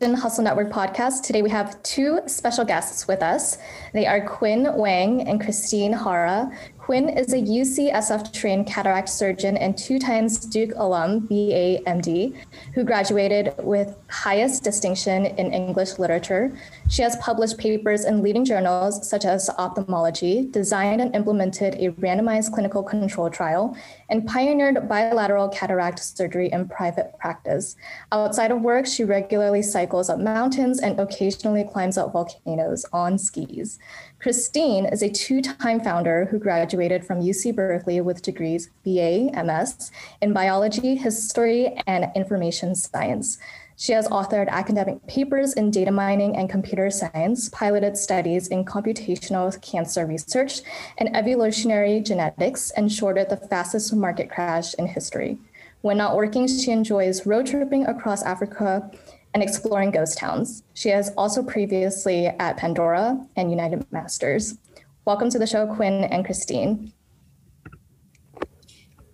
Asian Hustle Network podcast. Today we have two special guests with us. They are Quinn Wang and Christine Hara. Quinn is a UCSF trained cataract surgeon and 2 times Duke alum, BA MD, who graduated with highest distinction in English literature. She has published papers in leading journals such as Ophthalmology, designed and implemented a randomized clinical control trial, and pioneered bilateral cataract surgery in private practice. Outside of work, she regularly cycles up mountains and occasionally climbs up volcanoes on skis. Christine is a 2-time founder who graduated from UC Berkeley with degrees BA, MS in biology, history, and information science. She has authored academic papers in data mining and computer science, piloted studies in computational cancer research and evolutionary genetics, and shorted the fastest market crash in history. When not working, she enjoys road tripping across Africa and exploring ghost towns. She is also previously at Pandora and United Masters. Welcome to the show, Quinn and Christine.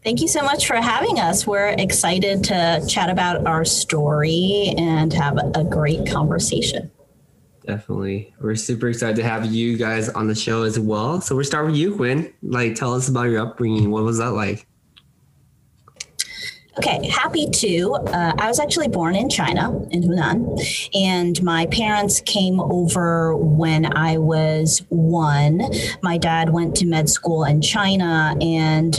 Thank you so much for having us. We're excited to chat about our story and have a great conversation. Definitely. We're super excited to have you guys on the show as well. So we'll start with you, Quinn. Tell us about your upbringing. What was that like? Okay, happy to. I was actually born in China, in Hunan, and my parents came over when I was 1. My dad went to med school in China and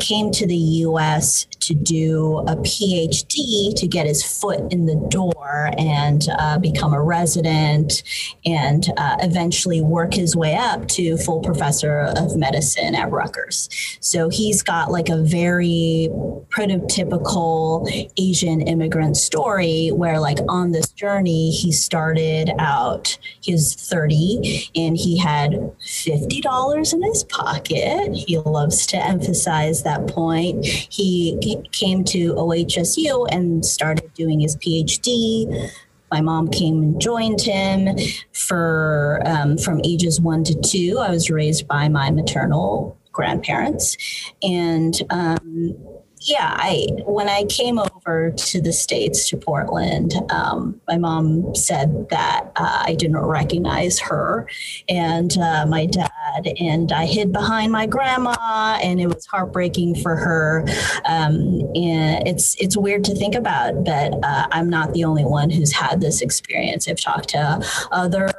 came to the U.S. to do a PhD to get his foot in the door and become a resident and eventually work his way up to full professor of medicine at Rutgers. So he's got a very prototypical Asian immigrant story where on this journey, he started out, he was 30 and he had $50 in his pocket. He loves to emphasize that point. He came to OHSU and started doing his PhD. My mom came and joined him for from ages 1 to 2. I was raised by my maternal grandparents, and when I came over to the States, to Portland, my mom said that I didn't recognize her and my dad, and I hid behind my grandma, and it was heartbreaking for her. And it's weird to think about, but I'm not the only one who's had this experience. I've talked to other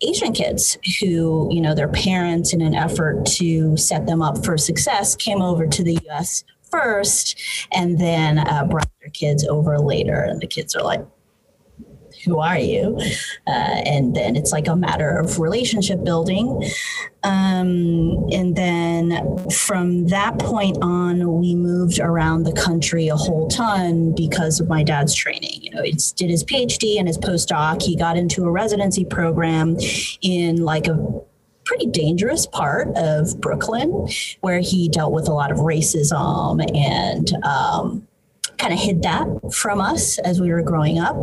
Asian kids who, their parents, in an effort to set them up for success, came over to the U.S. first and then brought their kids over later, and the kids are like, who are you? And then it's a matter of relationship building. And then from that point on, we moved around the country a whole ton because of my dad's training. He did his PhD and his postdoc. He got into a residency program in a pretty dangerous part of Brooklyn, where he dealt with a lot of racism and kind of hid that from us as we were growing up.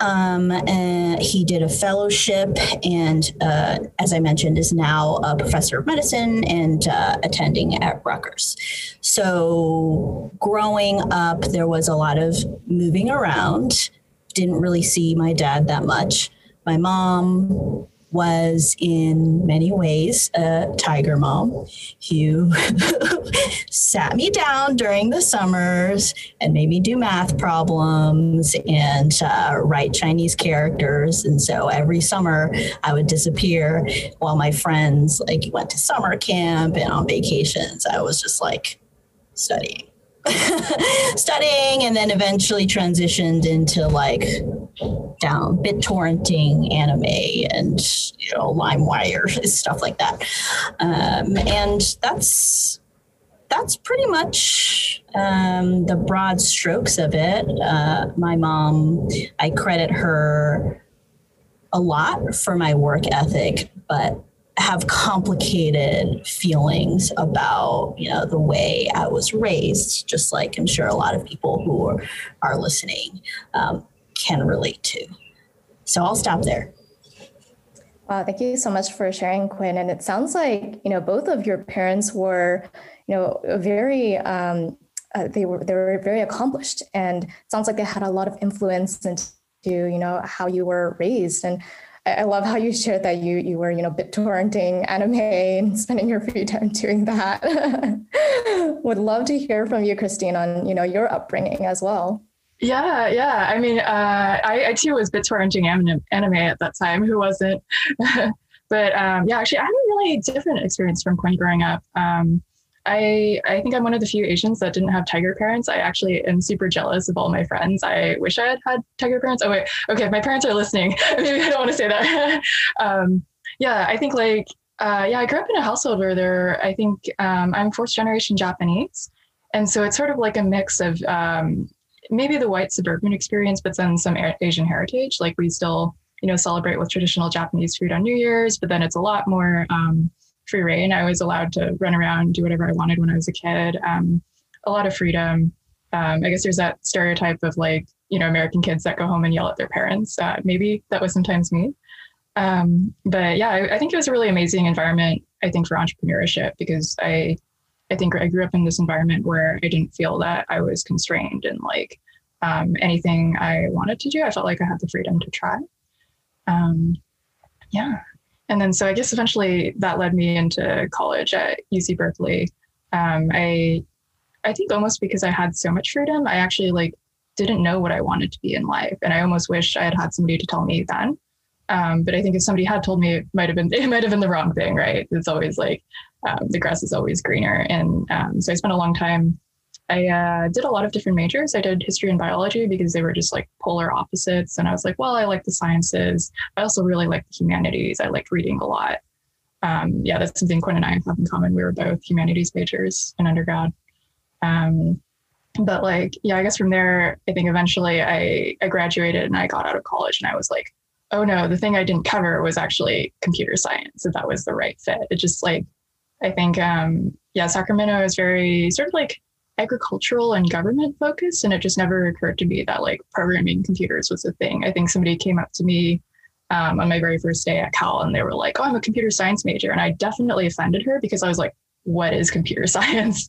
And he did a fellowship and, as I mentioned, is now a professor of medicine and attending at Rutgers. So growing up, there was a lot of moving around. Didn't really see my dad that much. My mom was in many ways a tiger mom who sat me down during the summers and made me do math problems and write Chinese characters. And so every summer I would disappear while my friends went to summer camp and on vacations. I was just studying and then eventually transitioned into down BitTorrenting anime and LimeWire, stuff like that, and that's pretty much the broad strokes of it. My mom, I credit her a lot for my work ethic, but have complicated feelings about, you know, the way I was raised, just like I'm sure a lot of people who are listening can relate to. So I'll stop there. Wow, thank you so much for sharing, Quinn. And it sounds like, you know, both of your parents were, you know, very, they were very accomplished, and it sounds like they had a lot of influence into, you know, how you were raised. And I love how you shared that you were, you know, BitTorrenting anime and spending your free time doing that. Would love to hear from you, Christine, on, you know, your upbringing as well. Yeah. I mean, I too was BitTorrenting anime at that time. Who wasn't? But yeah, actually, I had a really different experience from Quinn growing up. I think I'm one of the few Asians that didn't have tiger parents. I actually am super jealous of all my friends. I wish I had had tiger parents. Oh, wait. Okay. If my parents are listening, maybe I don't want to say that. Yeah, I think like, I grew up in a household where I think I'm fourth generation Japanese. And so it's sort of like a mix of, maybe the white suburban experience, but then some Asian heritage. Like we still, you know, celebrate with traditional Japanese food on New Year's, but then it's a lot more free reign. I was allowed to run around, do whatever I wanted when I was a kid. A lot of freedom. I guess there's that stereotype of like, you know, American kids that go home and yell at their parents. Maybe that was sometimes me. But yeah, I think it was a really amazing environment, I think, for entrepreneurship, because I think I grew up in this environment where I didn't feel that I was constrained in like anything I wanted to do. I felt like I had the freedom to try. Yeah. And then, so I guess eventually that led me into college at UC Berkeley. I think almost because I had so much freedom, I actually like didn't know what I wanted to be in life. And I almost wish I had had somebody to tell me then. But I think if somebody had told me, it might've been the wrong thing, right? It's always like, the grass is always greener. And so I spent a long time, I did a lot of different majors. I did history and biology because they were just like polar opposites. And I was like, well, I like the sciences. I also really like the humanities. I liked reading a lot. Yeah, that's something Quinn and I have in common. We were both humanities majors in undergrad. But like, yeah, I guess from there, I think eventually I graduated and I got out of college and I was like, oh no, the thing I didn't cover was actually computer science. So that was the right fit. It just like, I think, Sacramento is very sort of like agricultural and government focused. And it just never occurred to me that like programming computers was a thing. I think somebody came up to me on my very first day at Cal and they were like, oh, I'm a computer science major. And I definitely offended her because I was like, what is computer science?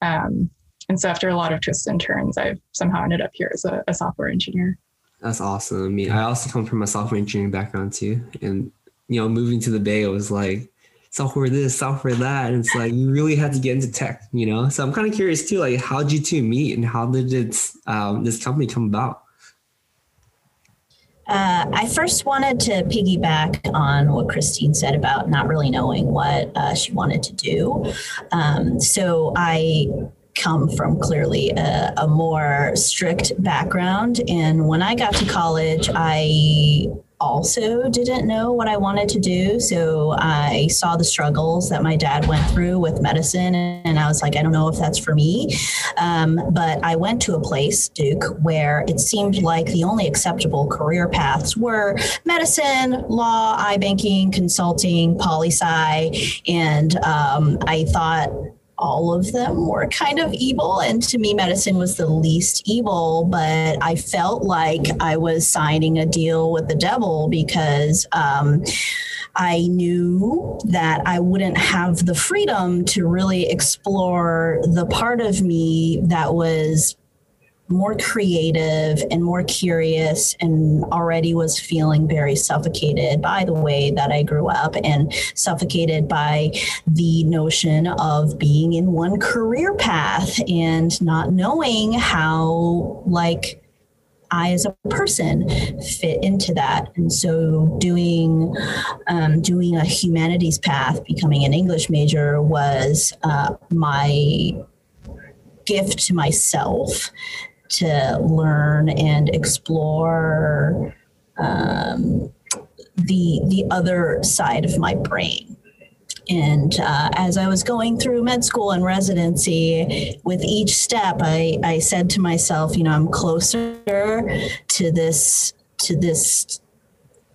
And so after a lot of twists and turns, I've somehow ended up here as a software engineer. That's awesome. I mean, I also come from a software engineering background too. And, you know, moving to the Bay, it was like, software this, software that. And it's like, you really had to get into tech, you know? So I'm kind of curious too, like how did you two meet and how did this company come about? I first wanted to piggyback on what Christine said about not really knowing what she wanted to do. So I come from clearly a more strict background. And when I got to college, I also didn't know what I wanted to do. So I saw the struggles that my dad went through with medicine. And I was like, I don't know if that's for me. But I went to a place, Duke, where it seemed like the only acceptable career paths were medicine, law, iBanking, consulting, poli-sci. And I thought all of them were kind of evil. And to me, medicine was the least evil, but I felt like I was signing a deal with the devil because I knew that I wouldn't have the freedom to really explore the part of me that was more creative and more curious and already was feeling very suffocated by the way that I grew up and suffocated by the notion of being in one career path and not knowing how like I as a person fit into that. And so doing a humanities path, becoming an English major was my gift to myself to learn and explore the other side of my brain. And as I was going through med school and residency, with each step, I said to myself, you know, I'm closer to this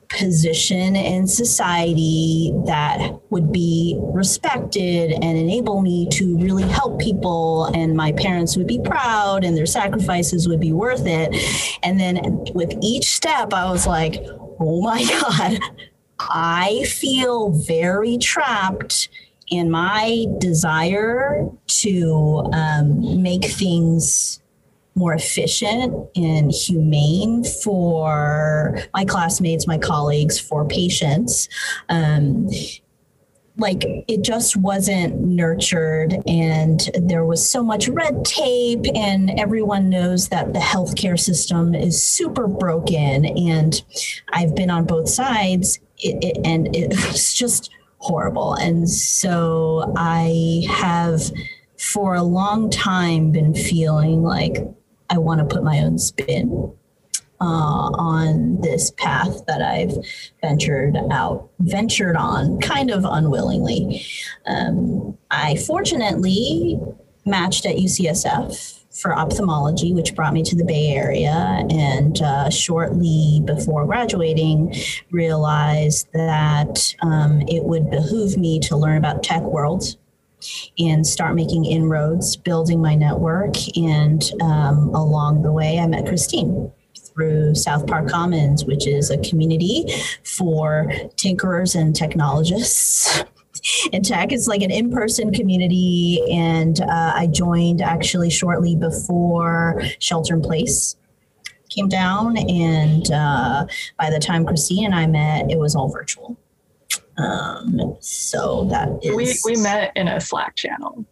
position in society that would be respected and enable me to really help people, and my parents would be proud and their sacrifices would be worth it. And then with each step, I was like, oh my God, I feel very trapped in my desire to make things more efficient and humane for my classmates, my colleagues, for patients. Like it just wasn't nurtured, and there was so much red tape, and everyone knows that the healthcare system is super broken, and I've been on both sides, and it's just horrible. And so I have for a long time been feeling like I want to put my own spin on this path that I've ventured on kind of unwillingly. I fortunately matched at UCSF for ophthalmology, which brought me to the Bay Area. And shortly before graduating, realized that it would behoove me to learn about tech world and start making inroads, building my network. And along the way, I met Christine through South Park Commons, which is a community for tinkerers and technologists. In tech, it's like an in-person community. And I joined actually shortly before Shelter in Place came down. And by the time Christine and I met, it was all virtual. So that is... We met in a Slack channel.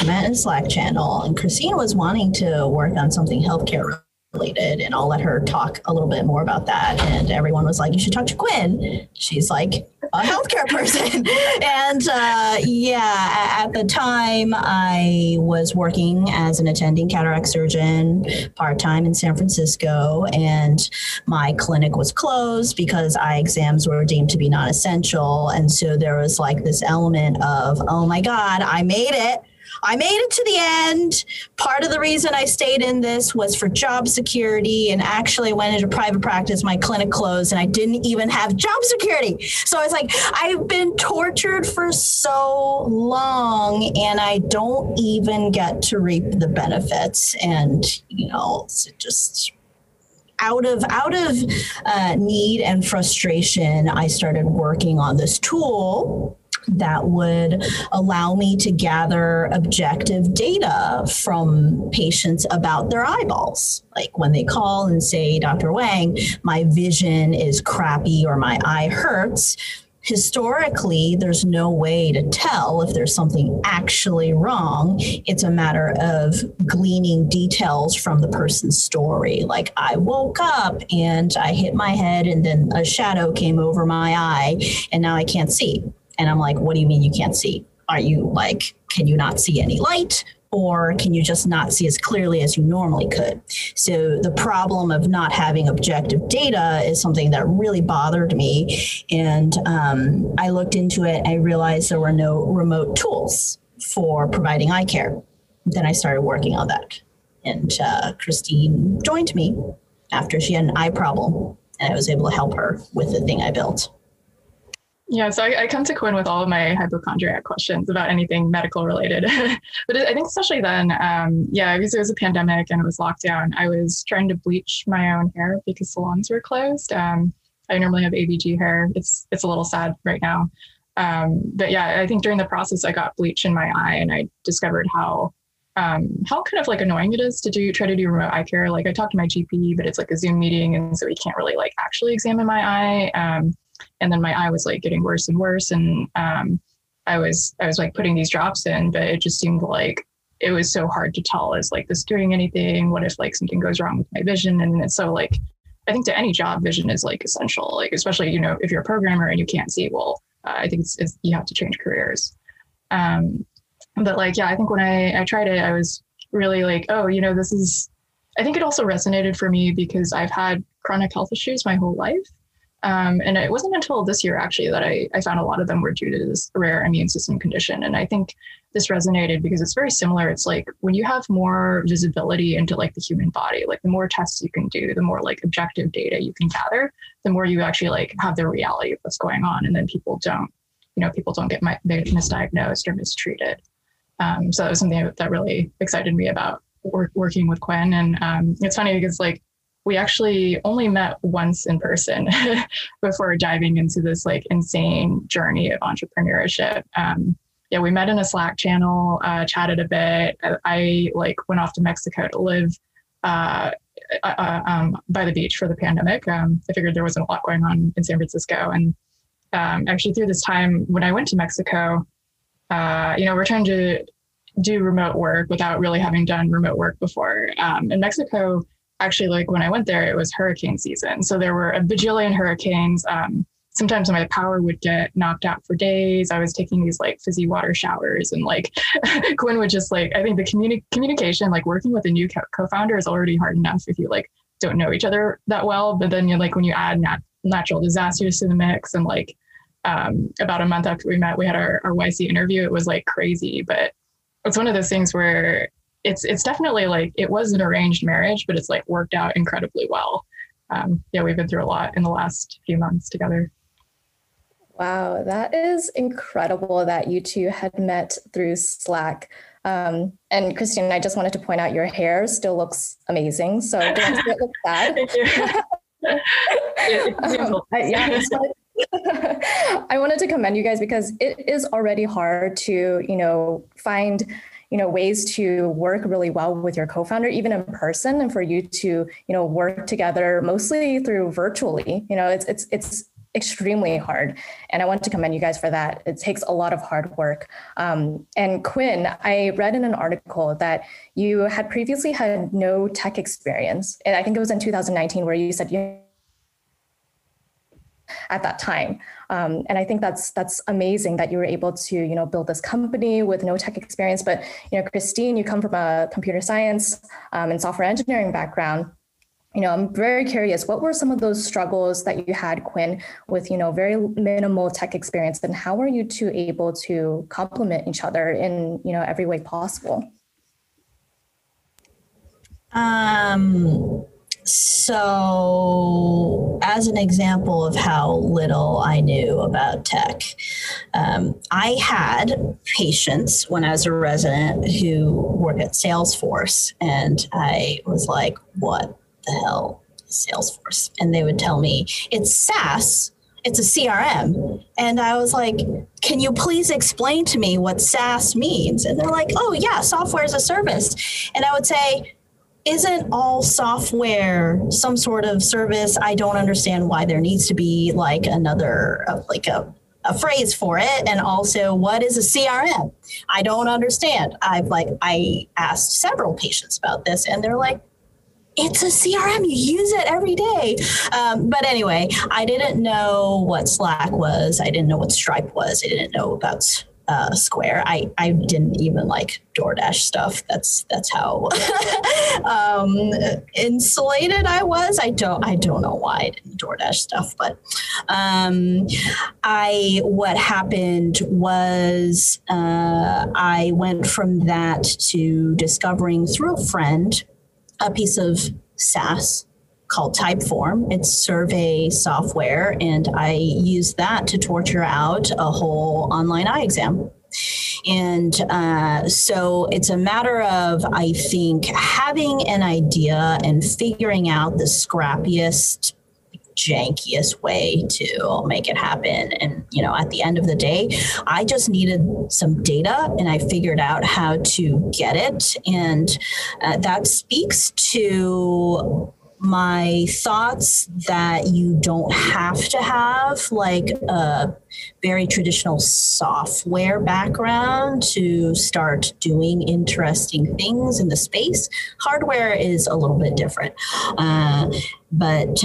And Christine was wanting to work on something healthcare related, and I'll let her talk a little bit more about that. And everyone was like, you should talk to Quinn. She's like a healthcare person. And at the time I was working as an attending cataract surgeon part-time in San Francisco, and my clinic was closed because eye exams were deemed to be non-essential. And so there was like this element of, oh my God, I made it to the end. Part of the reason I stayed in this was for job security. And actually I went into private practice, my clinic closed, and I didn't even have job security. So I was like, I've been tortured for so long and I don't even get to reap the benefits. And, you know, it's just out of need and frustration, I started working on this tool that would allow me to gather objective data from patients about their eyeballs. Like when they call and say, Dr. Wang, my vision is crappy or my eye hurts. Historically, there's no way to tell if there's something actually wrong. It's a matter of gleaning details from the person's story. Like I woke up and I hit my head and then a shadow came over my eye and now I can't see. And I'm like, what do you mean you can't see? Are you like, can you not see any light? Or can you just not see as clearly as you normally could? So the problem of not having objective data is something that really bothered me. And I looked into it. I realized there were no remote tools for providing eye care. Then I started working on that. And Christine joined me after she had an eye problem. And I was able to help her with the thing I built. Yeah, so I come to Quinn with all of my hypochondriac questions about anything medical related. But I think especially then, because it was a pandemic and it was lockdown, I was trying to bleach my own hair because salons were closed. I normally have ABG hair. It's a little sad right now. But yeah, I think during the process, I got bleach in my eye and I discovered how kind of like annoying it is to try to do remote eye care. Like I talked to my GP, but it's like a Zoom meeting. And so we can't really like actually examine my eye. And then my eye was like getting worse and worse. And I was like putting these drops in, but it just seemed like it was so hard to tell is like this doing anything. What if like something goes wrong with my vision? And it's so like, I think to any job, vision is like essential, like especially, you know, if you're a programmer and you can't see, well, I think it's you have to change careers. But like, yeah, I think when I tried it, I was really like, oh, you know, this is, I think it also resonated for me because I've had chronic health issues my whole life. And it wasn't until this year, actually, that I found a lot of them were due to this rare immune system condition. And I think this resonated because it's very similar. It's like when you have more visibility into like the human body, like the more tests you can do, the more like objective data you can gather, the more you actually like have the reality of what's going on. And then people don't, you know, people don't get misdiagnosed or mistreated. So that was something that really excited me about working with Quinn. And it's funny because like, we actually only met once in person before diving into this like insane journey of entrepreneurship. Yeah, we met in a Slack channel, chatted a bit. I like went off to Mexico to live by the beach for the pandemic. I figured there wasn't a lot going on in San Francisco. And actually through this time when I went to Mexico, you know, we're trying to do remote work without really having done remote work before. In Mexico, actually, like when I went there, it was hurricane season. So there were a bajillion hurricanes. Sometimes my power would get knocked out for days. I was taking these like fizzy water showers and like Quinn would just like, I think the communication, like working with a new co-founder is already hard enough if you like don't know each other that well. But then you're like, when you add natural disasters to the mix and like about a month after we met, we had our YC interview. It was like crazy, but it's one of those things where it's definitely like, it was an arranged marriage, but it's like worked out incredibly well. Yeah, we've been through a lot in the last few months together. Wow, that is incredible that you two had met through Slack. And Christine, I just wanted to point out your hair still looks amazing. So don't see it look bad. Thank you. I wanted to commend you guys because it is already hard to, you know, find ways to work really well with your co-founder, even in person, and for you to, you know, work together mostly through virtually, you know, it's extremely hard. And I want to commend you guys for that. It takes a lot of hard work. And Quinn, I read in an article that you had previously had no tech experience. And I think it was in 2019 where you said you at that time. And I think that's amazing that you were able to, you know, build this company with no tech experience. But, you know, Christine, you come from a computer science and software engineering background. You know, I'm very curious, what were some of those struggles that you had, Quinn, with, you know, very minimal tech experience, and how were you two able to complement each other in, you know, every way possible? So as an example of how little I knew about tech, I had patients when I was a resident who worked at Salesforce, and I was like, what the hell is Salesforce? And they would tell me it's SaaS, it's a CRM. And I was like, can you please explain to me what SaaS means? And they're like, oh yeah, software as a service. And I would say, isn't all software some sort of service? I don't understand why there needs to be like another, like a phrase for it. And also, what is a CRM? I don't understand. I asked several patients about this, and they're like, it's a CRM, you use it every day. But anyway, I didn't know what Slack was. I didn't know what Stripe was. I didn't know about Square. I didn't even like DoorDash stuff. That's how insulated I was. I don't know why I didn't DoorDash stuff, but what happened was I went from that to discovering through a friend a piece of SaaS called Typeform. It's survey software, and I used that to torture out a whole online eye exam. And so it's a matter of, I think, having an idea and figuring out the scrappiest, jankiest way to make it happen. And, you know, at the end of the day, I just needed some data, and I figured out how to get it. And that speaks to my thoughts that you don't have to have like a very traditional software background to start doing interesting things in the space. Hardware is a little bit different. But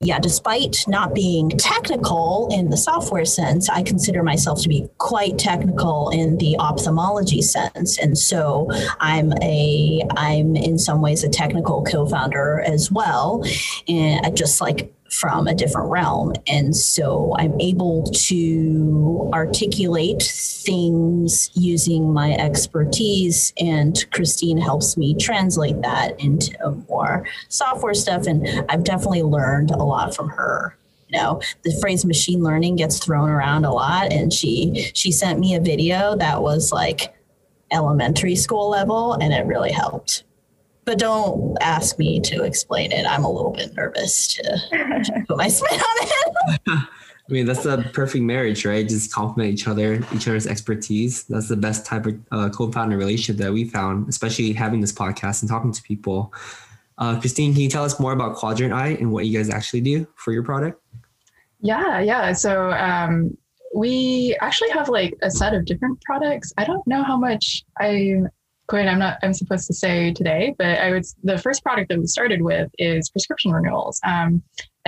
yeah, despite not being technical in the software sense, I consider myself to be quite technical in the ophthalmology sense. And so I'm in some ways a technical co-founder as well. And I just like from a different realm. And so I'm able to articulate things using my expertise, and Christine helps me translate that into more software stuff. And I've definitely learned a lot from her. You know, the phrase machine learning gets thrown around a lot, and she sent me a video that was like elementary school level, and it really helped. But don't ask me to explain it. I'm a little bit nervous to put my spin on it. I mean, that's the perfect marriage, right? Just compliment each other, each other's expertise. That's the best type of co-founder relationship that we found, especially having this podcast and talking to people. Christine, can you tell us more about Quadrant Eye and what you guys actually do for your product? Yeah. So we actually have like a set of different products. I don't know how much I'm supposed to say today, but the first product that we started with is prescription renewals. And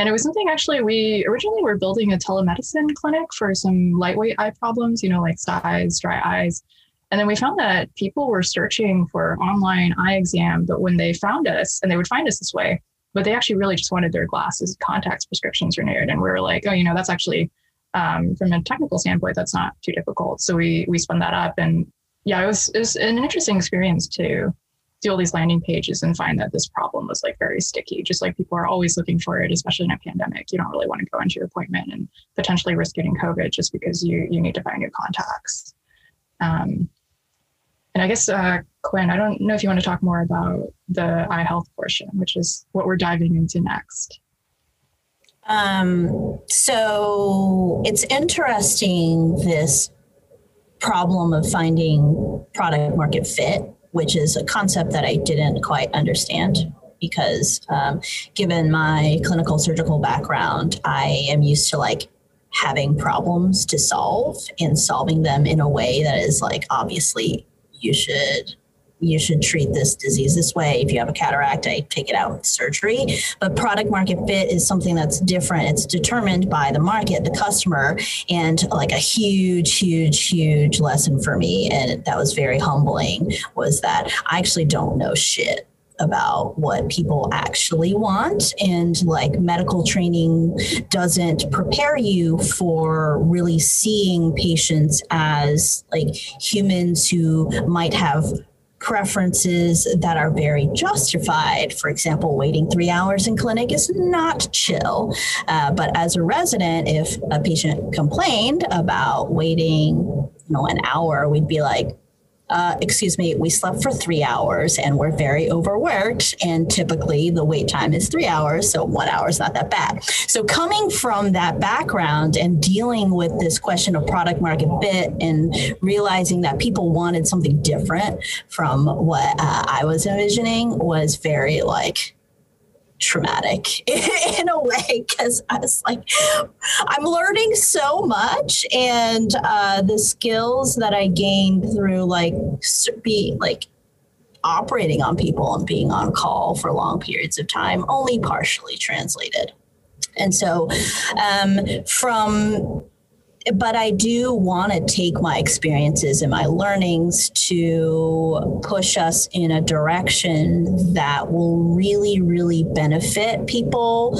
it was something actually we originally were building a telemedicine clinic for some lightweight eye problems, you know, like styes, dry eyes. And then we found that people were searching for online eye exam, but when they found us, and they would find us this way, but they actually really just wanted their glasses, contacts, prescriptions renewed. And we were like, oh, you know, that's actually from a technical standpoint, that's not too difficult. So we spun that up, and yeah, it was an interesting experience to do all these landing pages and find that this problem was like very sticky, just like people are always looking for it, especially in a pandemic. You don't really want to go into your appointment and potentially risk getting COVID just because you need to find new contacts. And I guess, Quinn, I don't know if you want to talk more about the eye health portion, which is what we're diving into next. So it's interesting, this problem of finding product market fit, which is a concept that I didn't quite understand, because given my clinical surgical background, I am used to like having problems to solve and solving them in a way that is like, obviously you should treat this disease this way. If you have a cataract, I take it out with surgery. But product market fit is something that's different. It's determined by the market, the customer, and like a huge lesson for me. And that was very humbling, was that I actually don't know shit about what people actually want. And like medical training doesn't prepare you for really seeing patients as like humans who might have preferences that are very justified. For example, waiting 3 hours in clinic is not chill. But as a resident, if a patient complained about waiting, you know, an hour, we'd be like, excuse me, we slept for 3 hours and we're very overworked. And typically the wait time is 3 hours. So 1 hour is not that bad. So coming from that background and dealing with this question of product market fit and realizing that people wanted something different from what I was envisioning was very like traumatic in a way, because I was like, I'm learning so much, and the skills that I gained through like being like operating on people and being on call for long periods of time only partially translated. And so but I do want to take my experiences and my learnings to push us in a direction that will really, really benefit people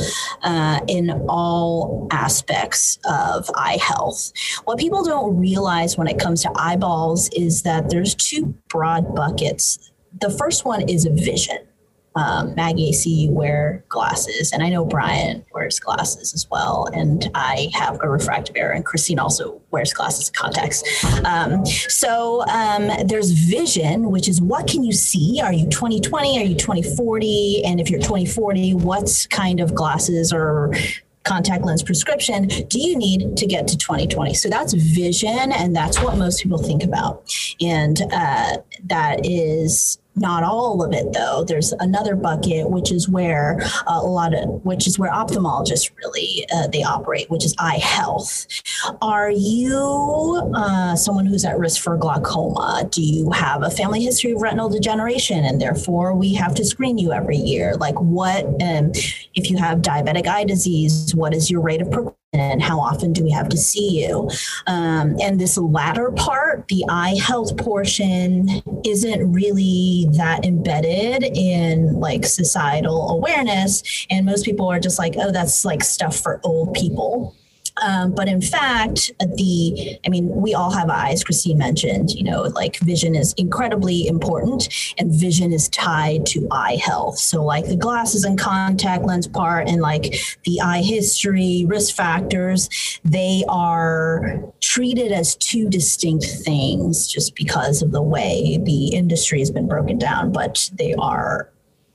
in all aspects of eye health. What people don't realize when it comes to eyeballs is that there's two broad buckets. The first one is a vision. Maggie, I see you wear glasses, and I know Brian wears glasses as well, and I have a refractive error, and Christine also wears glasses and contacts. So there's vision, which is what can you see? Are you 20/20? Are you 20/40? And if you're 20/40, what's kind of glasses or contact lens prescription do you need to get to 20/20? So that's vision, and that's what most people think about. And that is not all of it, though. There's another bucket, which is where ophthalmologists really they operate, which is eye health. Are you someone who's at risk for glaucoma? Do you have a family history of retinal degeneration, and therefore we have to screen you every year? Like, what if you have diabetic eye disease? What is your rate of progression? and how often do we have to see you? And this latter part, the eye health portion, isn't really that embedded in like societal awareness. And most people are just like, oh, that's like stuff for old people. But in fact, we all have eyes. Christine mentioned, like vision is incredibly important, and vision is tied to eye health. So like the glasses and contact lens part and like the eye history, risk factors, they are treated as two distinct things just because of the way the industry has been broken down, but they are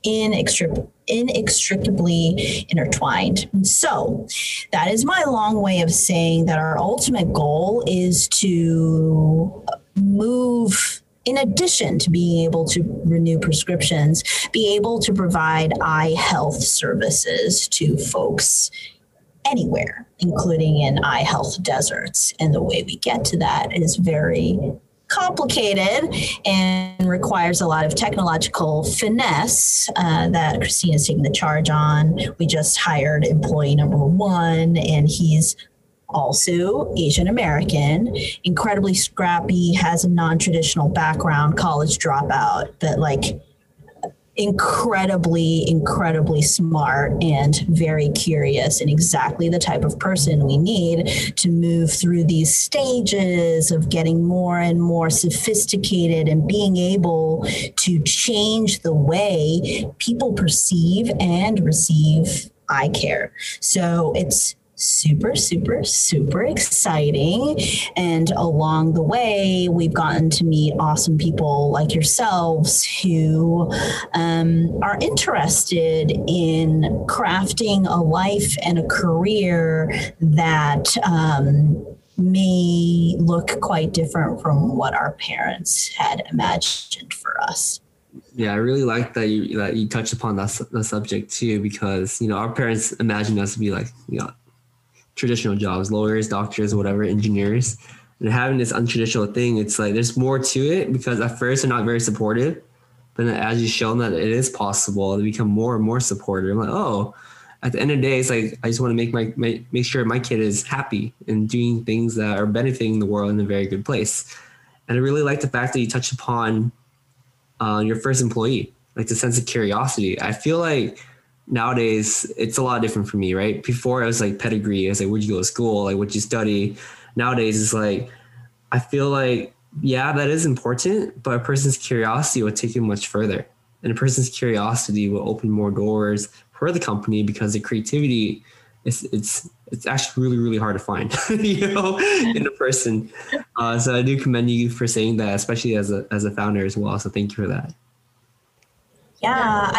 inextricably intertwined. So that is my long way of saying that our ultimate goal is to move, in addition to being able to renew prescriptions, be able to provide eye health services to folks anywhere, including in eye health deserts. And the way we get to that is very complicated and requires a lot of technological finesse that Christine is taking the charge on. We just hired employee number 1, and he's also Asian American, incredibly scrappy, has a non-traditional background, college dropout, but like incredibly smart and very curious, and exactly the type of person we need to move through these stages of getting more and more sophisticated and being able to change the way people perceive and receive eye care. So it's super exciting. And along the way, we've gotten to meet awesome people like yourselves who are interested in crafting a life and a career that may look quite different from what our parents had imagined for us. Yeah, I really like that you touched upon that subject too, because, our parents imagined us to be like, traditional jobs, lawyers, doctors, whatever, engineers, and having this untraditional thing, it's like there's more to it, because at first they're not very supportive, but then as you've shown that it is possible, they become more and more supportive. I'm like, oh, at the end of the day, it's like I just want to make make sure my kid is happy and doing things that are benefiting the world in a very good place. And I really like the fact that you touched upon your first employee, like the sense of curiosity. I feel like nowadays, it's a lot different for me, right? Before, it was like pedigree. I was like, where'd you go to school? Like, what'd you study? Nowadays, it's like, I feel like, yeah, that is important, but a person's curiosity will take you much further. And a person's curiosity will open more doors for the company, because the creativity, it's actually really hard to find, in a person. So I do commend you for saying that, especially as a founder as well. So thank you for that. Yeah,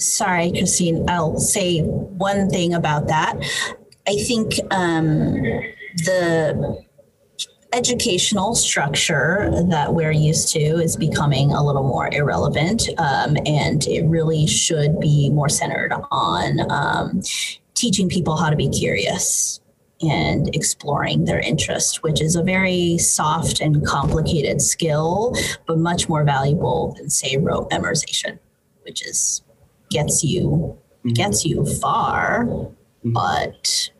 Sorry, Christine, I'll say one thing about that. I think the educational structure that we're used to is becoming a little more irrelevant, and it really should be more centered on teaching people how to be curious and exploring their interest, which is a very soft and complicated skill, but much more valuable than, say, rote memorization, which is... gets you far, but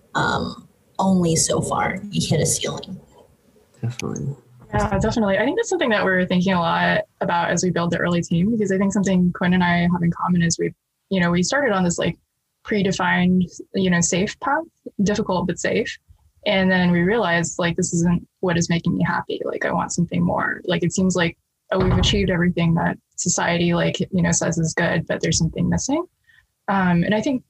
only so far. You hit a ceiling. Definitely. Yeah, definitely. I think that's something that we're thinking a lot about as we build the early team, because I think something Quinn and I have in common is we started on this like predefined, safe path, difficult but safe. And then we realized like, this isn't what is making me happy. Like I want something more. Like it seems like, oh, we've achieved everything that society says is good, but there's something missing. And I think,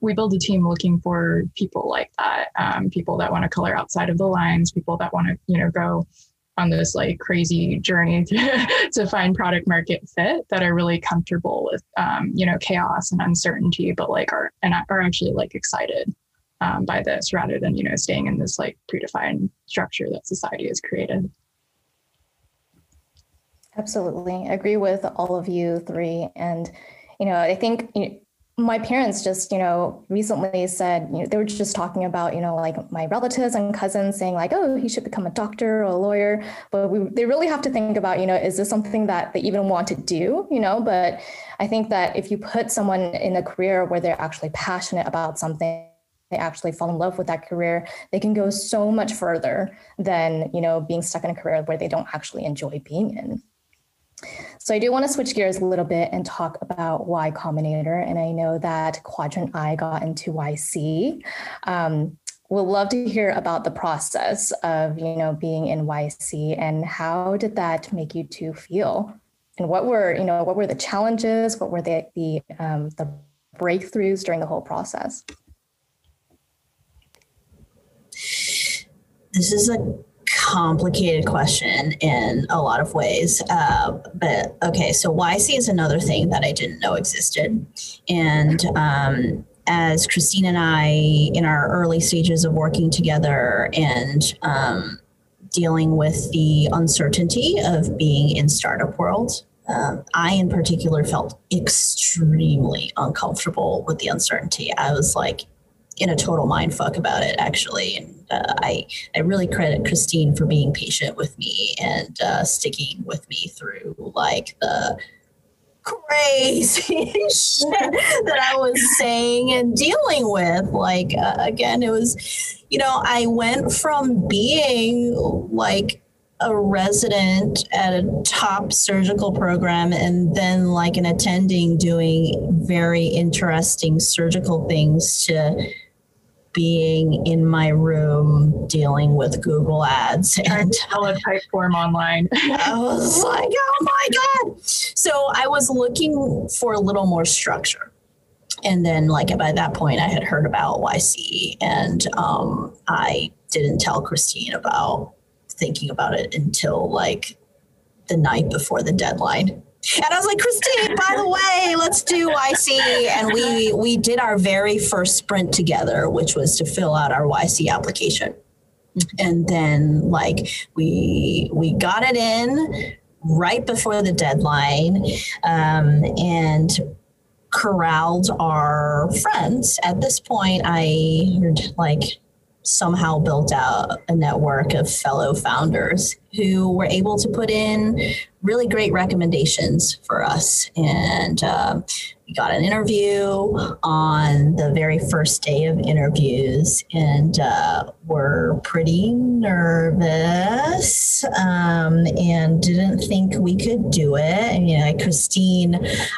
we build a team looking for people like that, people that want to color outside of the lines, people that want to, go on this like crazy journey to find product market fit, that are really comfortable with, chaos and uncertainty, but like are actually like excited by this, rather than, staying in this like predefined structure that society has created. Absolutely. I agree with all of you three. And, I think my parents just, recently said, they were just talking about, like my relatives and cousins saying like, oh, he should become a doctor or a lawyer. But they really have to think about, is this something that they even want to do? But I think that if you put someone in a career where they're actually passionate about something, they actually fall in love with that career, they can go so much further than, you know, being stuck in a career where they don't actually enjoy being in. So I do want to switch gears a little bit and talk about Y Combinator. And I know that Quadrant Eye got into YC. We'll love to hear about the process of, you know, being in YC, and how did that make you two feel? And what were, you know, what were the challenges? What were the breakthroughs during the whole process? This is a complicated question in a lot of ways, but okay. So YC is another thing that I didn't know existed. And as Christine and I, in our early stages of working together and dealing with the uncertainty of being in startup world, I in particular felt extremely uncomfortable with the uncertainty. I was like in a total mindfuck about it, actually. And I really credit Christine for being patient with me and sticking with me through like the crazy shit that I was saying and dealing with. Like, again, it was, you know, I went from being like a resident at a top surgical program and then like an attending doing very interesting surgical things to being in my room dealing with Google ads and Typeform online. I was like, oh my God. So I was looking for a little more structure. And then like by that point I had heard about YC, and I didn't tell Christine about thinking about it until like the night before the deadline. And I was like, Christine, by the way, let's do YC. And we did our very first sprint together, which was to fill out our YC application. And then like we got it in right before the deadline, and corralled our friends. At this point, I like somehow built out a network of fellow founders who were able to put in really great recommendations for us. And we got an interview on the very first day of interviews, and were pretty nervous and didn't think we could do it. And, you know, Christine,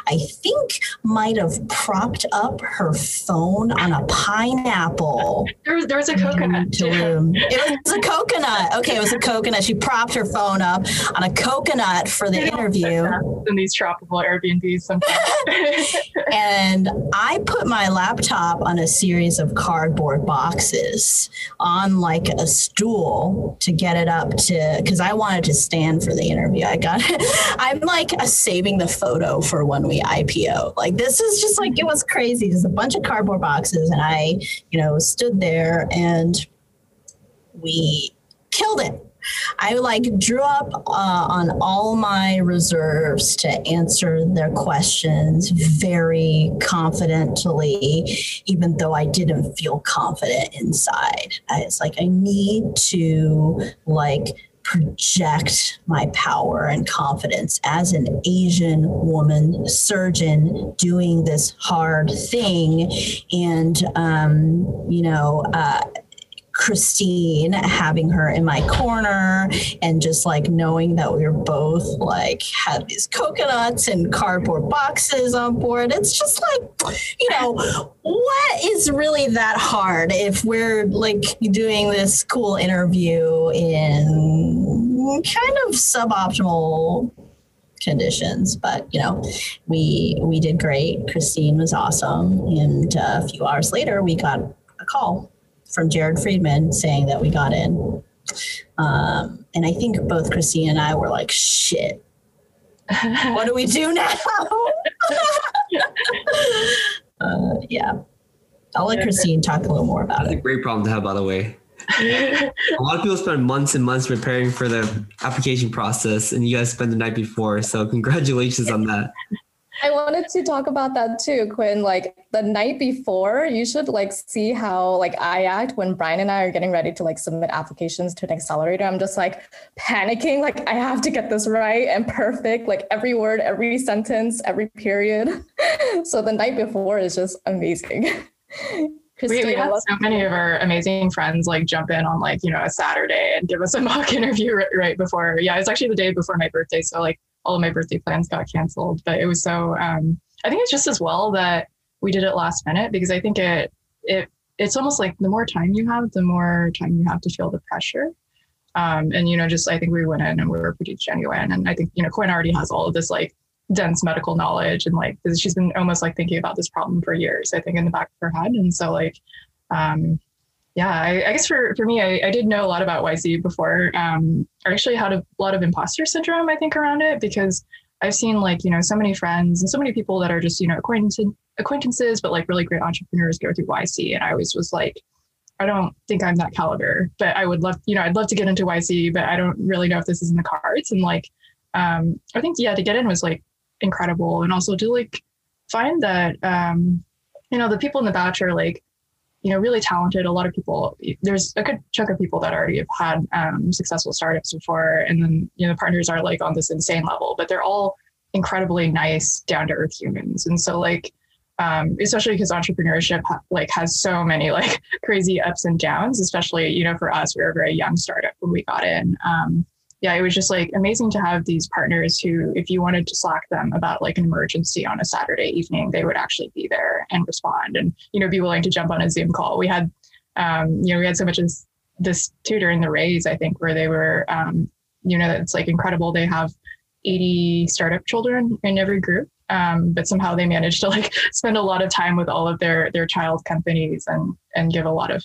I think, might have propped up her phone on a pineapple. There was a coconut. It was a coconut. Okay, it was a coconut. She propped her phone up on a coconut for the interview. In these tropical Airbnbs sometimes. And I put my laptop on a series of cardboard boxes on like a stool to get it up to, because I wanted to stand for the interview. I'm like saving the photo for when we IPO. Like, this is just like, it was crazy. Just a bunch of cardboard boxes. And I, you know, stood there and we killed it. I like drew up on all my reserves to answer their questions very confidently, even though I didn't feel confident inside. I was like, I need to like project my power and confidence as an Asian woman surgeon doing this hard thing. And, you know, Christine, having her in my corner and just like knowing that we were both like had these coconuts and cardboard boxes on board. It's just like, you know, what is really that hard if we're like doing this cool interview in kind of suboptimal conditions? But, you know, we did great. Christine was awesome. And a few hours later, we got a call from Jared Friedman saying that we got in. And I think both Christine and I were like, shit, what do we do now? Yeah. I'll let Christine talk a little more about it. That's a great problem to have, by the way. A lot of people spend months and months preparing for the application process, and you guys spend the night before. So congratulations on that. I wanted to talk about that too, Quinn. Like the night before, you should like see how like I act when Brian and I are getting ready to like submit applications to an accelerator. I'm just like panicking, like I have to get this right and perfect, like every word, every sentence, every period. So the night before is just amazing. We have so many of our amazing friends like jump in on like, you know, a Saturday and give us a mock interview right before. Yeah, it was actually the day before my birthday. So like all of my birthday plans got canceled, but it was so, I think it's just as well that we did it last minute, because I think it's almost like the more time you have, to feel the pressure. And, you know, just, I think we went in and we were pretty genuine. And I think, you know, Quinn already has all of this like dense medical knowledge, and like she's been almost like thinking about this problem for years, I think, in the back of her head. And so like, I guess for me, I did know a lot about YC before. I actually had a lot of imposter syndrome, I think, around it, because I've seen like, you know, so many friends and so many people that are just, you know, acquaintances, but like really great entrepreneurs go through YC. And I always was like, I don't think I'm that caliber, but I would love, you know, I'd love to get into YC, but I don't really know if this is in the cards. And like, I think, yeah, to get in was like incredible. And also to like find that, you know, the people in the batch are like, you know, really talented. A lot of people, there's a good chunk of people that already have had successful startups before. And then, you know, the partners are like on this insane level, but they're all incredibly nice, down to earth humans. And so like, especially because entrepreneurship like has so many like crazy ups and downs, especially, you know, for us, we were a very young startup when we got in. It was just like amazing to have these partners who, if you wanted to Slack them about like an emergency on a Saturday evening, they would actually be there and respond and, you know, be willing to jump on a Zoom call. We had, we had so much as this tutor in the Rays, I think, where they were, it's like incredible. They have 80 startup children in every group. But somehow they managed to like spend a lot of time with all of their child companies and give a lot of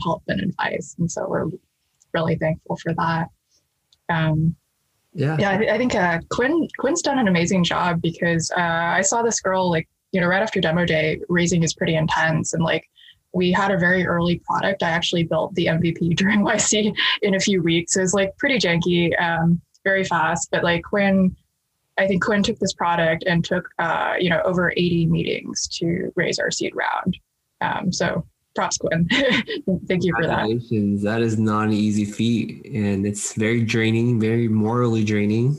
help and advice. And so we're really thankful for that. I think Quinn's done an amazing job, because I saw this girl like, you know, right after demo day, raising is pretty intense. And like, we had a very early product. I actually built the MVP during YC in a few weeks. It was like pretty janky, very fast, but like Quinn took this product and took, over 80 meetings to raise our seed round. So props, Quinn. Thank you for that. That is not an easy feat, and it's very draining, very morally draining.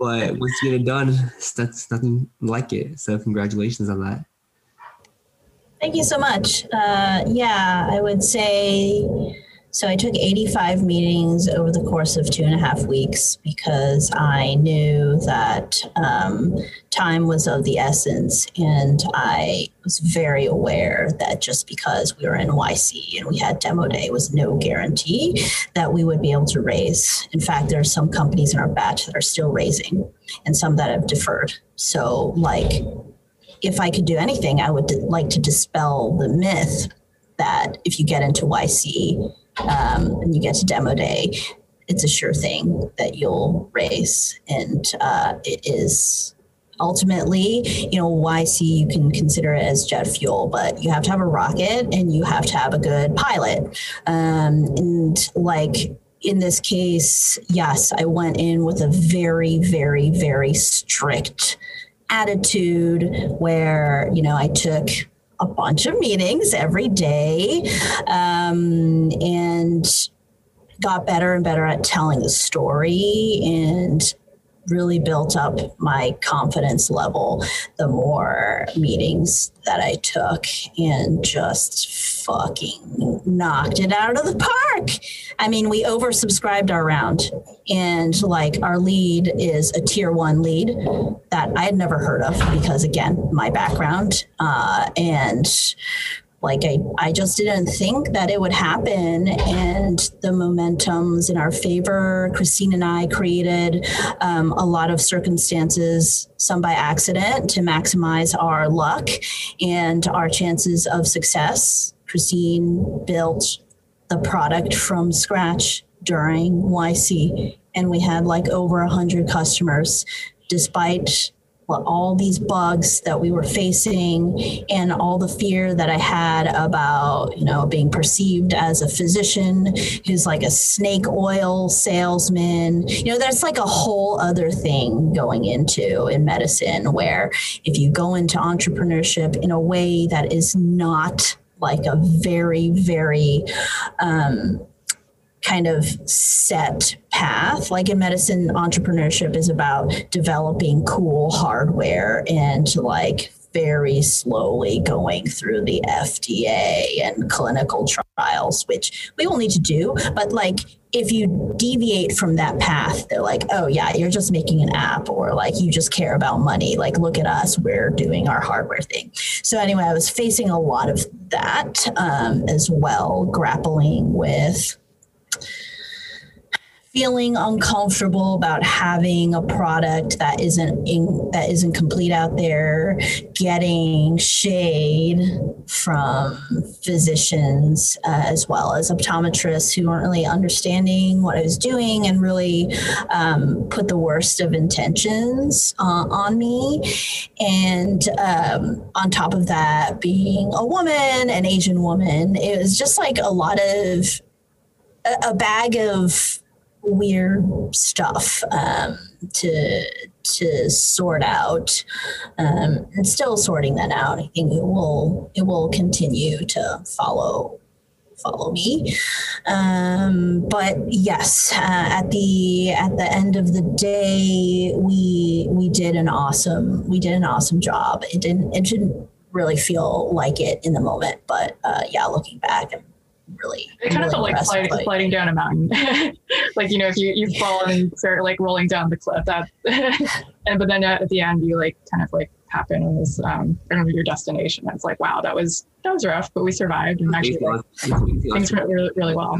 But once you get it done, that's nothing like it. So congratulations on that. Thank you so much. I would say... So I took 85 meetings over the course of 2.5 weeks, because I knew that time was of the essence. And I was very aware that just because we were in YC and we had demo day was no guarantee that we would be able to raise. In fact, there are some companies in our batch that are still raising and some that have deferred. So like, if I could do anything, I would like to dispel the myth that if you get into YC, and you get to demo day, it's a sure thing that you'll raise. And it is ultimately, you know, YC, you can consider it as jet fuel, but you have to have a rocket and you have to have a good pilot. And like in this case, yes, I went in with a very, very, very strict attitude where, you know, I took a bunch of meetings every day, and got better and better at telling the story, and really built up my confidence level the more meetings that I took, and just fucking knocked it out of the park. I mean, we oversubscribed our round, and like our lead is a tier 1 lead that I had never heard of, because again, my background, and like, I just didn't think that it would happen, and the momentum's in our favor. Christine and I created a lot of circumstances, some by accident, to maximize our luck and our chances of success. Christine built the product from scratch during YC, and we had like over 100 customers, despite all these bugs that we were facing and all the fear that I had about, you know, being perceived as a physician who's like a snake oil salesman. You know, that's like a whole other thing going into in medicine, where if you go into entrepreneurship in a way that is not like a very, very, kind of set path. Like in medicine, entrepreneurship is about developing cool hardware and like very slowly going through the FDA and clinical trials, which we will need to do. But like, if you deviate from that path, they're like, oh yeah, you're just making an app, or like, you just care about money. Like, look at us, we're doing our hardware thing. So anyway, I was facing a lot of that as well, grappling with feeling uncomfortable about having a product that isn't complete out there, getting shade from physicians as well as optometrists who weren't really understanding what I was doing and really put the worst of intentions on me. And on top of that, being a woman, an Asian woman, it was just like a lot of a bag of weird stuff to sort out, and still sorting that out. I think it will continue to follow me. But yes, at the end of the day, we did an awesome job. It didn't really feel like it in the moment, but yeah, looking back, It kind of felt like sliding down a mountain. Like, you know, if you fall and start like rolling down the cliff, that, and but then at the end you like kind of like happens remember your destination. It's like, wow, that was rough, but we survived, and actually things went really, really well.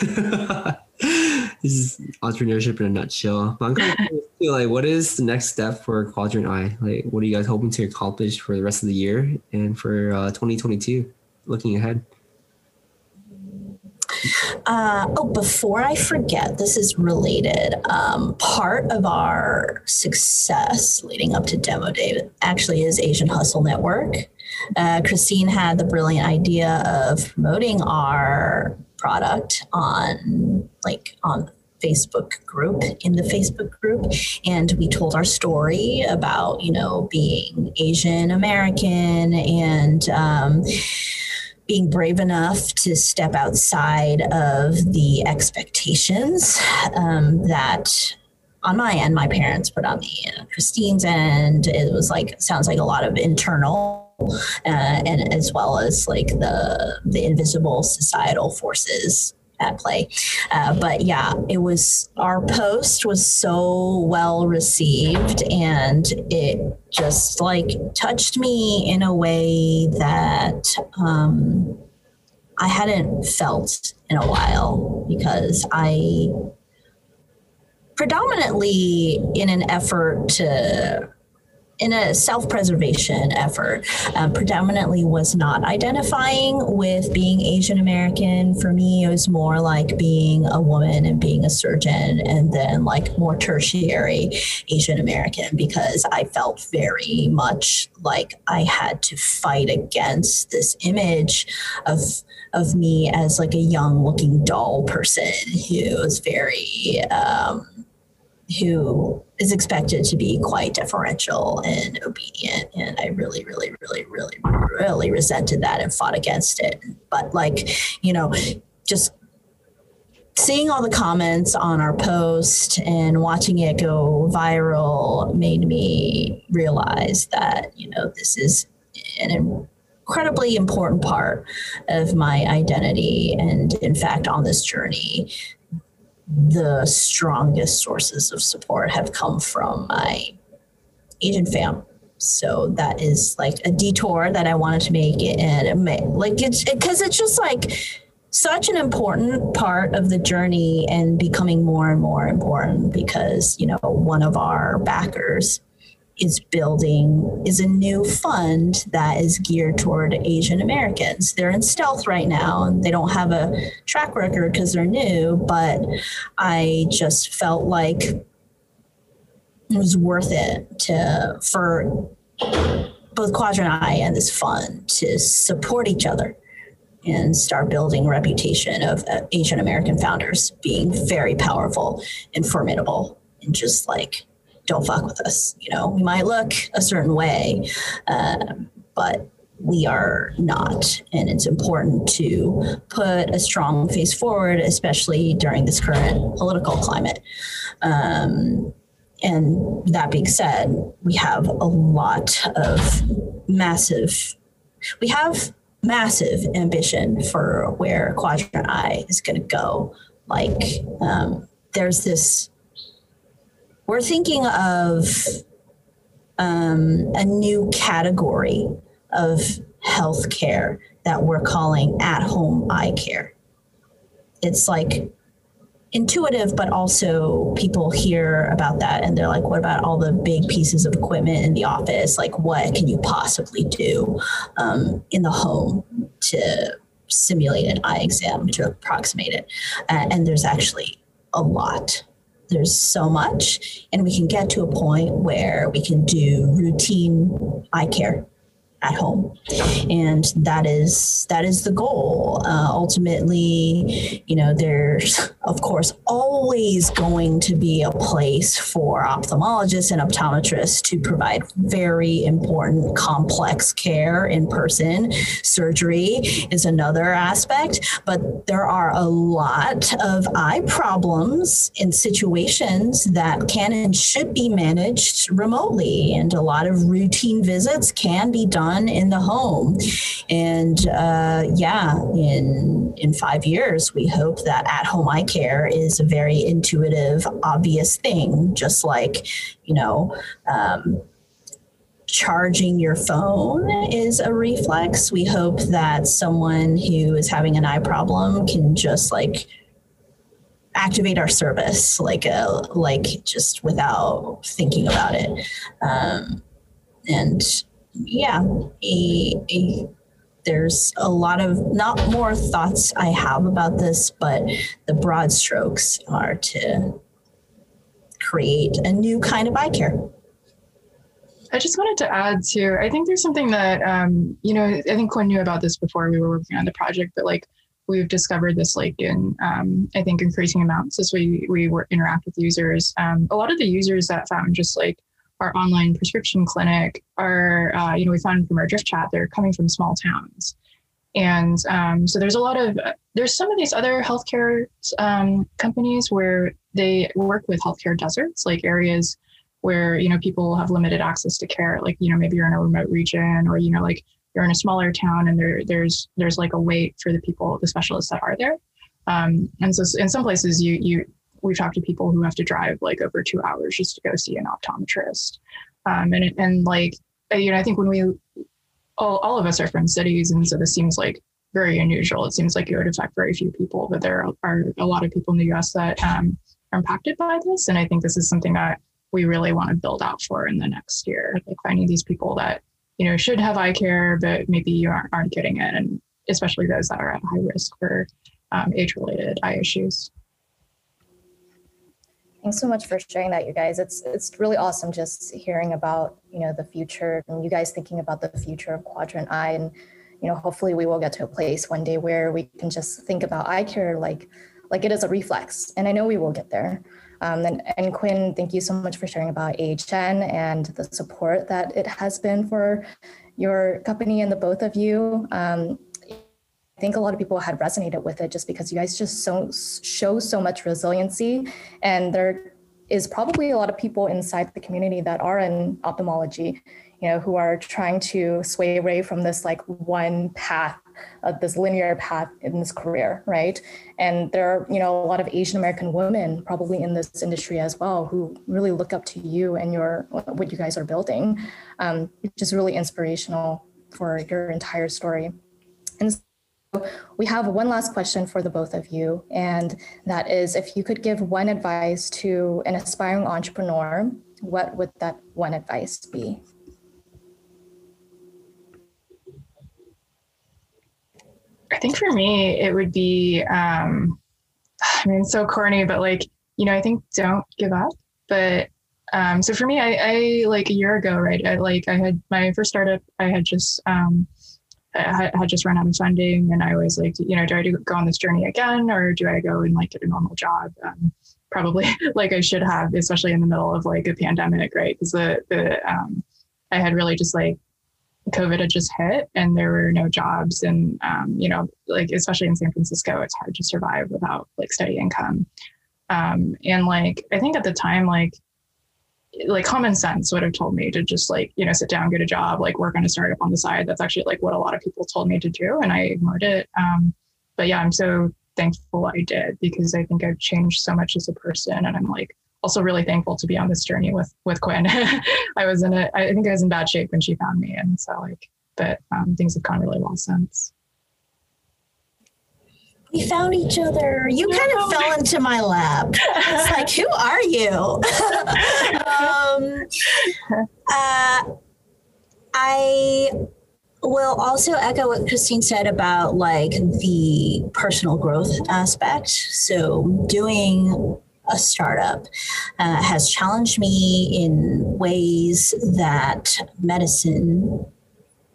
This is entrepreneurship in a nutshell. But I'm kind of curious too, like, what is the next step for Quadrant Eye? Like, what are you guys hoping to accomplish for the rest of the year and for 2022, looking ahead? Before I forget, this is related. Part of our success leading up to Demo Day actually is Asian Hustle Network. Christine had the brilliant idea of promoting our product on Facebook group, and we told our story about, you know, being Asian American and being brave enough to step outside of the expectations that on my end, my parents put on me, and Christine's end, it was like, sounds like a lot of internal and as well as like the invisible societal forces at play. But yeah, it was, our post was so well received, and it just like touched me in a way that I hadn't felt in a while, because I predominantly in a self-preservation effort, predominantly was not identifying with being Asian American. For me, it was more like being a woman and being a surgeon, and then like more tertiary Asian American, because I felt very much like I had to fight against this image of me as like a young looking doll person who is very, who is expected to be quite deferential and obedient. And I really, really, really, really, really resented that and fought against it. But like, you know, just seeing all the comments on our post and watching it go viral made me realize that, you know, this is an incredibly important part of my identity. And in fact, on this journey, the strongest sources of support have come from my Asian fam. So that is like a detour that I wanted to make, and it's just like such an important part of the journey, and becoming more and more important, because, you know, one of our backers is a new fund that is geared toward Asian Americans. They're in stealth right now, and they don't have a track record because they're new, but I just felt like it was worth it for both Quadrant Eye and this fund to support each other and start building reputation of Asian American founders being very powerful and formidable, and just like, don't fuck with us. You know, we might look a certain way, but we are not. And it's important to put a strong face forward, especially during this current political climate. And that being said, we have a lot of massive ambition for where Quadrant Eye is going to go. Like, there's this, we're thinking of a new category of healthcare that we're calling at-home eye care. It's like intuitive, but also people hear about that and they're like, what about all the big pieces of equipment in the office? Like, what can you possibly do in the home to simulate an eye exam, to approximate it? And there's actually a lot. There's so much, and we can get to a point where we can do routine eye care at home. And that is the goal. Ultimately, you know, there's of course always going to be a place for ophthalmologists and optometrists to provide very important, complex care in person. Surgery is another aspect, but there are a lot of eye problems and situations that can and should be managed remotely. And a lot of routine visits can be done in the home. And in 5 years, we hope that at-home eye care is a very intuitive, obvious thing, just like, you know, charging your phone is a reflex. We hope that someone who is having an eye problem can just like activate our service, like just without thinking about it. There's a lot of, not more thoughts I have about this, but the broad strokes are to create a new kind of eye care. I just wanted to add too, I think there's something that, I think Quinn knew about this before we were working on the project, but like we've discovered this like in, I think increasing amounts as we interact with users. A lot of the users that found just like our online prescription clinic are, we found from our drift chat, they're coming from small towns. And so there's a lot of, there's some of these other healthcare companies where they work with healthcare deserts, like areas where, you know, people have limited access to care. Like, you know, maybe you're in a remote region or, you know, like you're in a smaller town and there's like a wait for the people, the specialists that are there. And so in some places we've talked to people who have to drive like over 2 hours just to go see an optometrist. I think when we, all of us are from cities. And so this seems like very unusual. It seems like it would affect very few people, but there are a lot of people in the US that are impacted by this. And I think this is something that we really want to build out for in the next year, like finding these people that, you know, should have eye care, but maybe you aren't getting it. And especially those that are at high risk for age-related eye issues. Thanks so much for sharing that, you guys. It's really awesome just hearing about, you know, the future and you guys thinking about the future of Quadrant Eye. And, you know, hopefully we will get to a place one day where we can just think about eye care like it is a reflex. And I know we will get there. And Quinn, thank you so much for sharing about AHN and the support that it has been for your company and the both of you. I think a lot of people had resonated with it just because you guys just show so much resiliency, and there is probably a lot of people inside the community that are in ophthalmology, you know, who are trying to sway away from this like one path, this linear path in this career, right? And there are, you know, a lot of Asian American women probably in this industry as well who really look up to you and what you guys are building, which is really inspirational for your entire story. And we have one last question for the both of you, and that is, if you could give one advice to an aspiring entrepreneur, what would that one advice be? I think for me, it would be, it's so corny, but like, you know, I think don't give up. But so for me, I like a year ago, right, I had my first startup, I had just run out of funding, and I was like, you know, do I go on this journey again, or do I go and like get a normal job? Probably, like I should have, especially in the middle of like a pandemic, right? Because I had really just like COVID had just hit, and there were no jobs, and especially in San Francisco, it's hard to survive without like steady income. I think at the time, like like common sense would have told me to just like, you know, sit down, get a job, like work on a startup on the side. That's actually like what a lot of people told me to do, and I ignored it. But yeah, I'm so thankful I did, because I think I've changed so much as a person. And I'm like also really thankful to be on this journey with Quinn. I think I was in bad shape when she found me. And so like, but things have gone really well since. We found each other. You kind of fell into my lap. It's like, who are you? I will also echo what Christine said about like the personal growth aspect. So doing a startup has challenged me in ways that medicine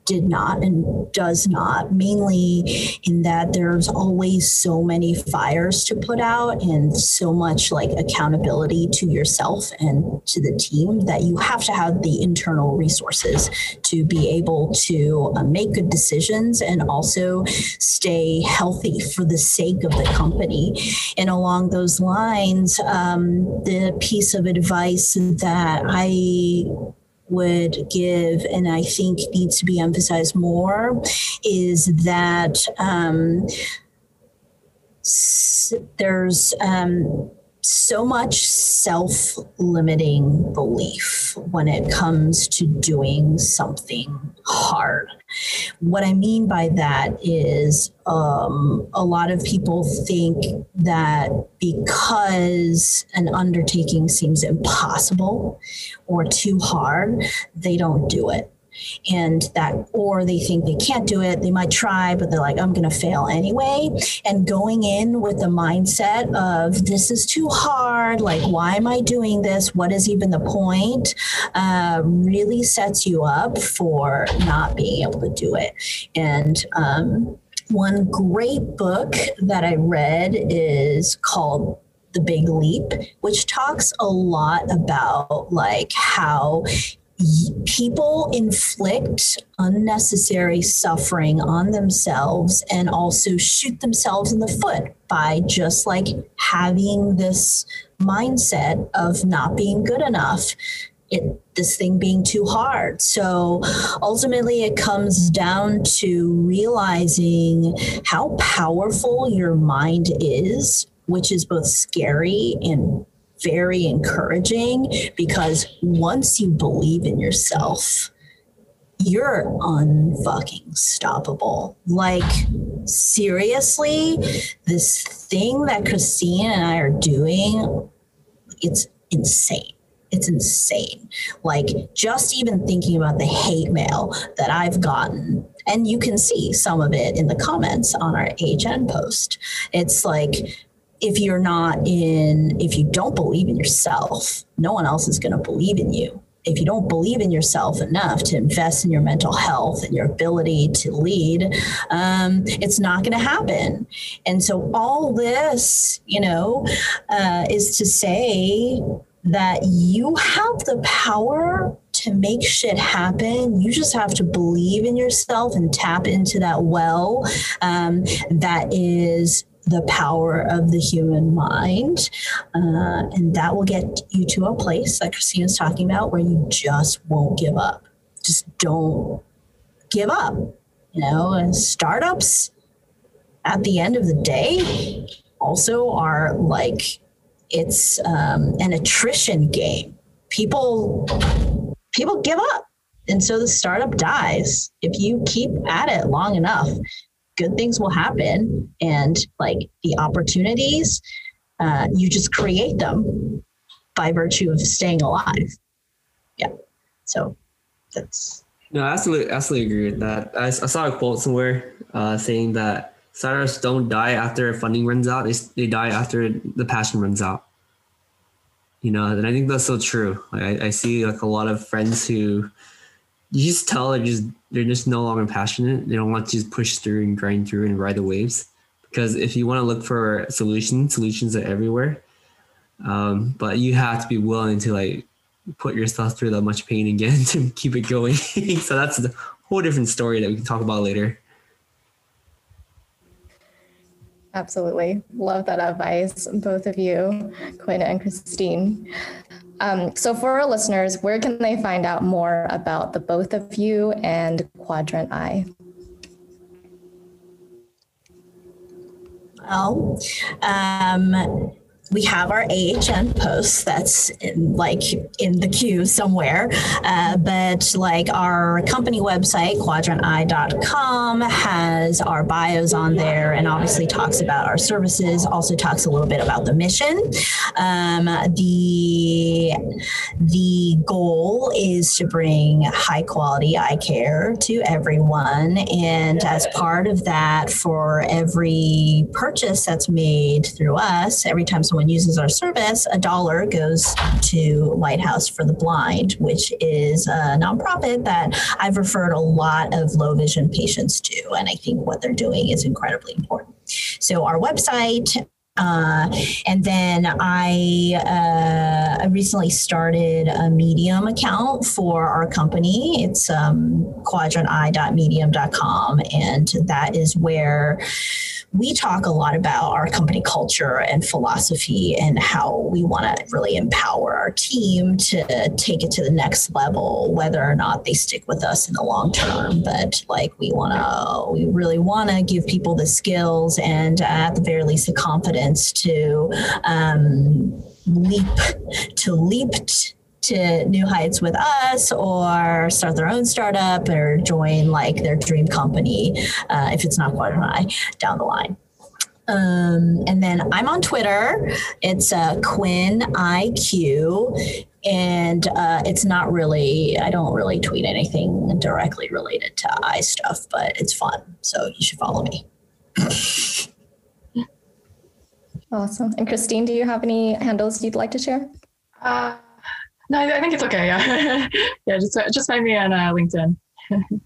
did not and does not, mainly in that there's always so many fires to put out and so much like accountability to yourself and to the team that you have to have the internal resources to be able to make good decisions and also stay healthy for the sake of the company. And along those lines, the piece of advice that I would give, and I think needs to be emphasized more, is that there's so much self-limiting belief when it comes to doing something hard. What I mean by that is a lot of people think that because an undertaking seems impossible or too hard, they don't do it. And that, or they think they can't do it. They might try, but they're like, I'm going to fail anyway. And going in with the mindset of this is too hard. Like, why am I doing this? What is even the point? Really sets you up for not being able to do it. And, one great book that I read is called The Big Leap, which talks a lot about like how people inflict unnecessary suffering on themselves and also shoot themselves in the foot by just like having this mindset of not being good enough, this thing being too hard. So ultimately it comes down to realizing how powerful your mind is, which is both scary and very encouraging, because once you believe in yourself, you're unfucking stoppable. Like, seriously, this thing that Christine and I are doing, it's insane. It's insane. Like, just even thinking about the hate mail that I've gotten, and you can see some of it in the comments on our HN post. It's like, if you don't believe in yourself, no one else is going to believe in you. If you don't believe in yourself enough to invest in your mental health and your ability to lead, it's not going to happen. And so all this, is to say that you have the power to make shit happen. You just have to believe in yourself and tap into that well, that is the power of the human mind. And that will get you to a place that Christina's talking about where you just won't give up. Just don't give up. And startups at the end of the day also are like, it's an attrition game. People give up. And so the startup dies. If you keep at it long enough, good things will happen, and like the opportunities, you just create them by virtue of staying alive. Yeah. So that's. No, I absolutely agree with that. I saw a quote somewhere saying that startups don't die after funding runs out; they die after the passion runs out. And I think that's so true. Like, I see like a lot of friends who, you just tell they're just no longer passionate. They don't want to just push through and grind through and ride the waves, because if you want to look for solutions are everywhere. But you have to be willing to like put yourself through that much pain again to keep it going. So that's a whole different story that we can talk about later. Absolutely. Love that advice, both of you, Quinn and Christine. So for our listeners, where can they find out more about the both of you and Quadrant Eye? Well, we have our AHN post that's in the queue somewhere, but our company website, quadranteye.com, has our bios on there and obviously talks about our services, also talks a little bit about the mission. The goal is to bring high quality eye care to everyone. And as part of that, for every purchase that's made through us, every time someone uses our service, $1 goes to Lighthouse for the Blind, which is a nonprofit that I've referred a lot of low vision patients to. And I think what they're doing is incredibly important. So our website, and then I recently started a Medium account for our company. It's quadranteye.medium.com. And that is where we talk a lot about our company culture and philosophy and how we want to really empower our team to take it to the next level, whether or not they stick with us in the long term. But we really want to give people the skills and at the very least the confidence to leap to new heights with us, or start their own startup, or join their dream company if it's not Quadrant Eye down the line. And then I'm on Twitter. It's Quinn IQ. And it's not really, I don't really tweet anything directly related to eye stuff, but it's fun. So you should follow me. Awesome. And Christine, do you have any handles you'd like to share? No, I think it's okay. Yeah, yeah. Just find me on LinkedIn.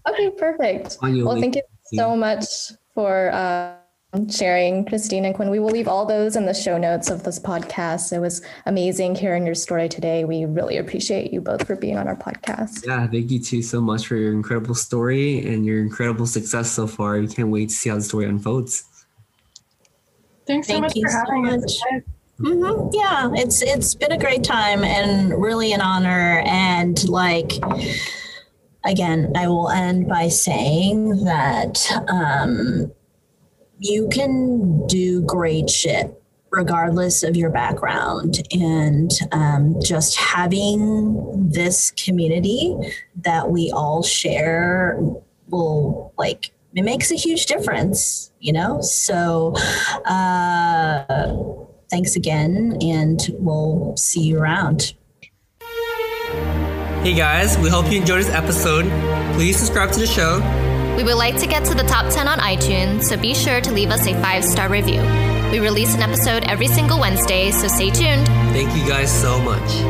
Okay, perfect. Well, thank you so much for sharing, Christine and Quinn. We will leave all those in the show notes of this podcast. It was amazing hearing your story today. We really appreciate you both for being on our podcast. Yeah, thank you too so much for your incredible story and your incredible success so far. We can't wait to see how the story unfolds. Thanks so much for having us. Mm-hmm. Yeah, it's been a great time and really an honor. And again, I will end by saying that you can do great shit regardless of your background. And just having this community that we all share will it makes a huge difference, So thanks again, and we'll see you around. Hey guys, we hope you enjoyed this episode. Please subscribe to the show. We would like to get to the top 10 on iTunes, so be sure to leave us a 5-star review. We release an episode every single Wednesday, so stay tuned. Thank you guys so much.